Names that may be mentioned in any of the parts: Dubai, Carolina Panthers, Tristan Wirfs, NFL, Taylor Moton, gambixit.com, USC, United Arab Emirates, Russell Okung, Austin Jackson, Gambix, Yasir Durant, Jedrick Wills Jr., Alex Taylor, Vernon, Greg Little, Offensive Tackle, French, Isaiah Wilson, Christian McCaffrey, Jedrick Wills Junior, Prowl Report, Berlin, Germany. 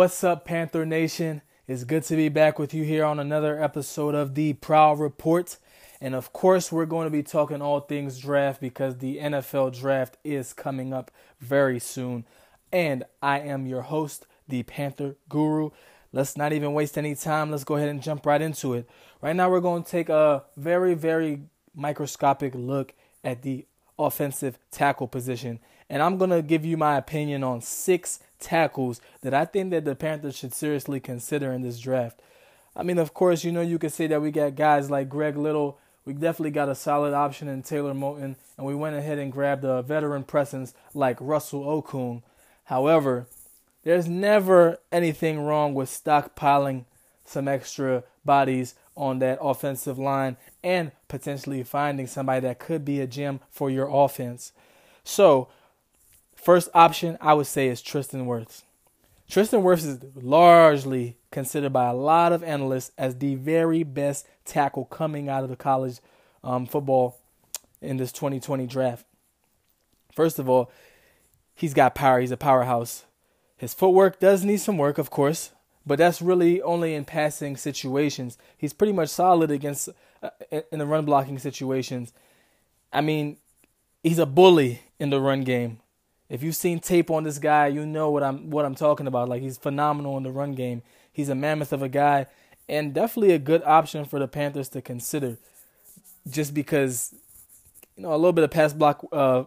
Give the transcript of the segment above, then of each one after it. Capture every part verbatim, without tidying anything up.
What's up, Panther Nation? It's good to be back with you here on another episode of the Prowl Report. And of course, we're going to be talking all things draft because the N F L draft is coming up very soon. And I am your host, the Panther Guru. Let's not even waste any time. Let's go ahead and jump right into it. Right now, we're going to take a very, very microscopic look at the offensive tackle position. And I'm going to give you my opinion on six tackles that I think that the Panthers should seriously consider in this draft. I mean, of course, you know, you could say that we got guys like Greg Little. We definitely got a solid option in Taylor Moton, and we went ahead and grabbed a veteran presence like Russell Okung. However, there's never anything wrong with stockpiling some extra bodies on that offensive line and potentially finding somebody that could be a gem for your offense. So, first option I would say is Tristan Wirfs. Tristan Wirfs is largely considered by a lot of analysts as the very best tackle coming out of the college um, football in this twenty twenty draft. First of all, he's got power. He's a powerhouse. His footwork does need some work, of course, but that's really only in passing situations. He's pretty much solid against uh, in the run blocking situations. I mean, he's a bully in the run game. If you've seen tape on this guy, you know what I'm what I'm talking about. Like, he's phenomenal in the run game. He's a mammoth of a guy and definitely a good option for the Panthers to consider just because, you know, a little bit of pass block uh,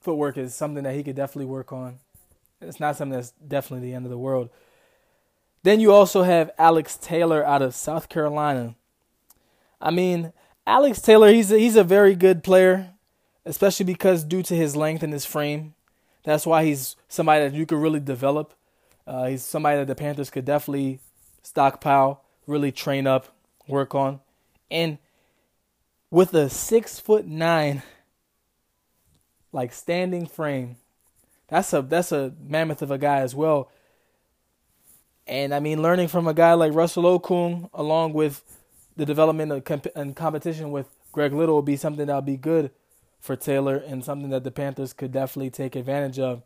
footwork is something that he could definitely work on. It's not something that's definitely the end of the world. Then you also have Alex Taylor out of South Carolina. I mean, Alex Taylor, he's a, he's a very good player, especially because due to his length and his frame, that's why he's somebody that you could really develop. Uh, he's somebody that the Panthers could definitely stockpile, really train up, work on. And with a six foot nine, like standing frame, that's a that's a mammoth of a guy as well. And I mean, learning from a guy like Russell Okung, along with the development of comp- and competition with Greg Little, will be something that'll be good for Taylor and something that the Panthers could definitely take advantage of.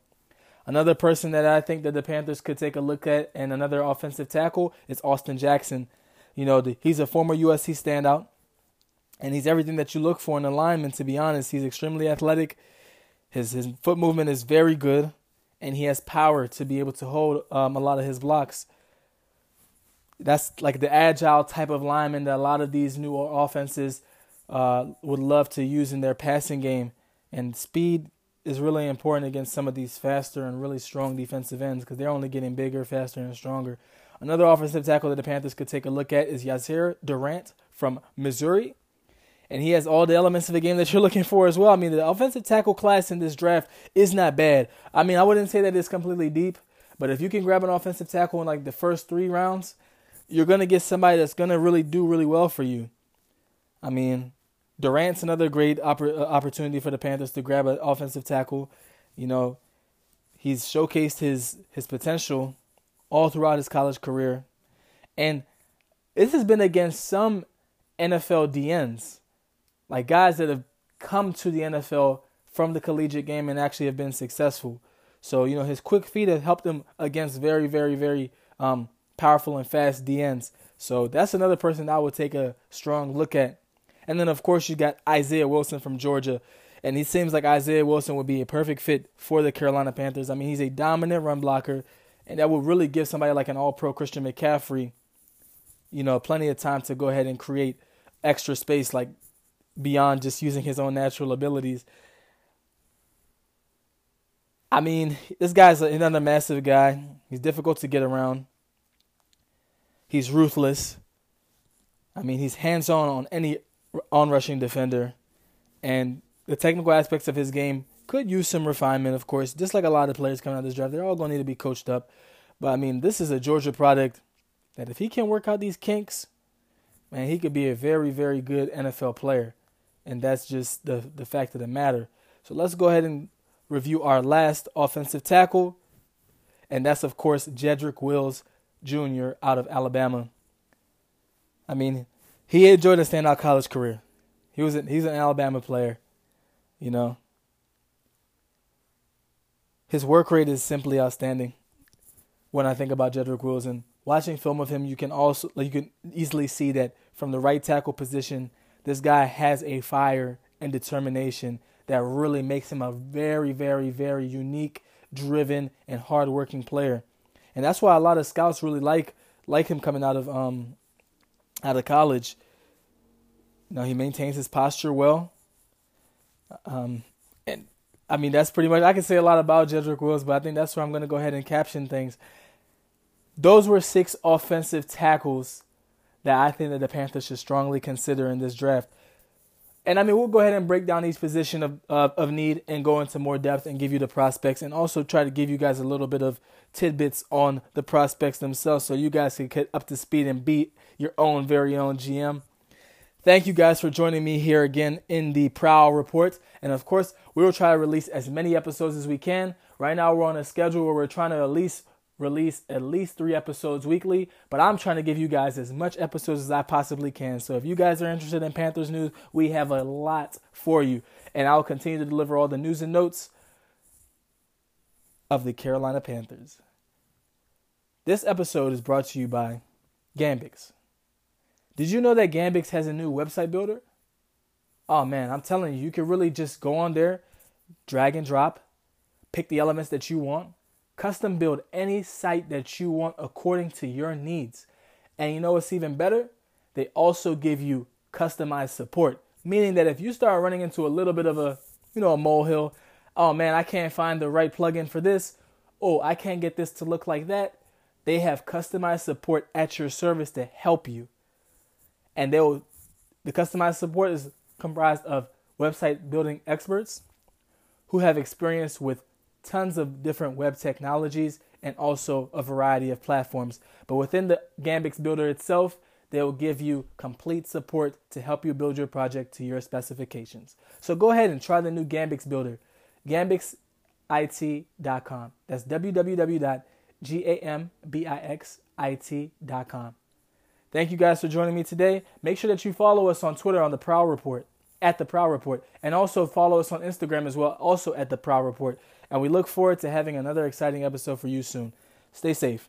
Another person that I think that the Panthers could take a look at and another offensive tackle is Austin Jackson. You know, the, he's a former U S C standout, and he's everything that you look for in a lineman, to be honest. He's extremely athletic. His his foot movement is very good, and he has power to be able to hold um, a lot of his blocks. That's like the agile type of lineman that a lot of these new offenses Uh, would love to use in their passing game. And speed is really important against some of these faster and really strong defensive ends because they're only getting bigger, faster, and stronger. Another offensive tackle that the Panthers could take a look at is Yasir Durant from Missouri. And he has all the elements of the game that you're looking for as well. I mean, the offensive tackle class in this draft is not bad. I mean, I wouldn't say that it's completely deep, but if you can grab an offensive tackle in like the first three rounds, you're going to get somebody that's going to really do really well for you. I mean, Durant's another great oppor- opportunity for the Panthers to grab an offensive tackle. You know, he's showcased his, his potential all throughout his college career. And this has been against some N F L D Ns, like guys that have come to the N F L from the collegiate game and actually have been successful. So, you know, his quick feet have helped him against very, very, very um, powerful and fast D Ns. So that's another person I would take a strong look at. And then, of course, you got Isaiah Wilson from Georgia. And it seems like Isaiah Wilson would be a perfect fit for the Carolina Panthers. I mean, he's a dominant run blocker, and that would really give somebody like an all-pro Christian McCaffrey, you know, plenty of time to go ahead and create extra space, like beyond just using his own natural abilities. I mean, this guy's another massive guy. He's difficult to get around. He's ruthless. I mean, he's hands-on on any on-rushing defender, and the technical aspects of his game could use some refinement, of course, just like a lot of players coming out of this draft. They're all going to need to be coached up, but I mean, this is a Georgia product that if he can work out these kinks, man, he could be a very, very good N F L player, and that's just the, the fact of the matter. So let's go ahead and review our last offensive tackle, and that's, of course, Jedrick Wills Junior out of Alabama. I mean, he enjoyed a standout college career. He was an, he's an Alabama player, you know. His work rate is simply outstanding. when I think about Jedrick Wills. And watching film of him, you can also you can easily see that from the right tackle position, this guy has a fire and determination that really makes him a very, very, very unique, driven, and hardworking player. And that's why a lot of scouts really like like him coming out of um out of college. You know, he maintains his posture well. Um, and I mean, that's pretty much, I can say a lot about Jedrick Wills, but I think that's where I'm going to go ahead and caption things. Those were six offensive tackles that I think that the Panthers should strongly consider in this draft. And I mean, we'll go ahead and break down each position of, uh, of need and go into more depth and give you the prospects, and also try to give you guys a little bit of tidbits on the prospects themselves so you guys can get up to speed and beat your own very own G M. Thank you guys for joining me here again in the Prowl Report. And of course, we will try to release as many episodes as we can. Right now, we're on a schedule where we're trying to at least release at least three episodes weekly, but I'm trying to give you guys as much episodes as I possibly can. So if you guys are interested in Panthers news, we have a lot for you, and I'll continue to deliver all the news and notes of the Carolina Panthers. This episode is brought to you by Gambix. Did you know that Gambix has a new website builder? Oh man, I'm telling you, you can really just go on there, drag and drop, pick the elements that you want, custom build any site that you want according to your needs. And you know what's even better? They also give you customized support, meaning that if you start running into a little bit of a, you know, a molehill, oh man, I can't find the right plugin for this. Oh, I can't get this to look like that. They have customized support at your service to help you. And they will, the customized support is comprised of website building experts who have experience with tons of different web technologies and also a variety of platforms. But within the Gambix builder itself, they will give you complete support to help you build your project to your specifications. So go ahead and try the new Gambix builder, gambix it dot com. That's w w w dot gambix it dot com. Thank you guys for joining me today. Make sure that you follow us on Twitter on The Prowl Report, at The Prowl Report, and also follow us on Instagram as well, also at The Prowl Report. And we look forward to having another exciting episode for you soon. Stay safe.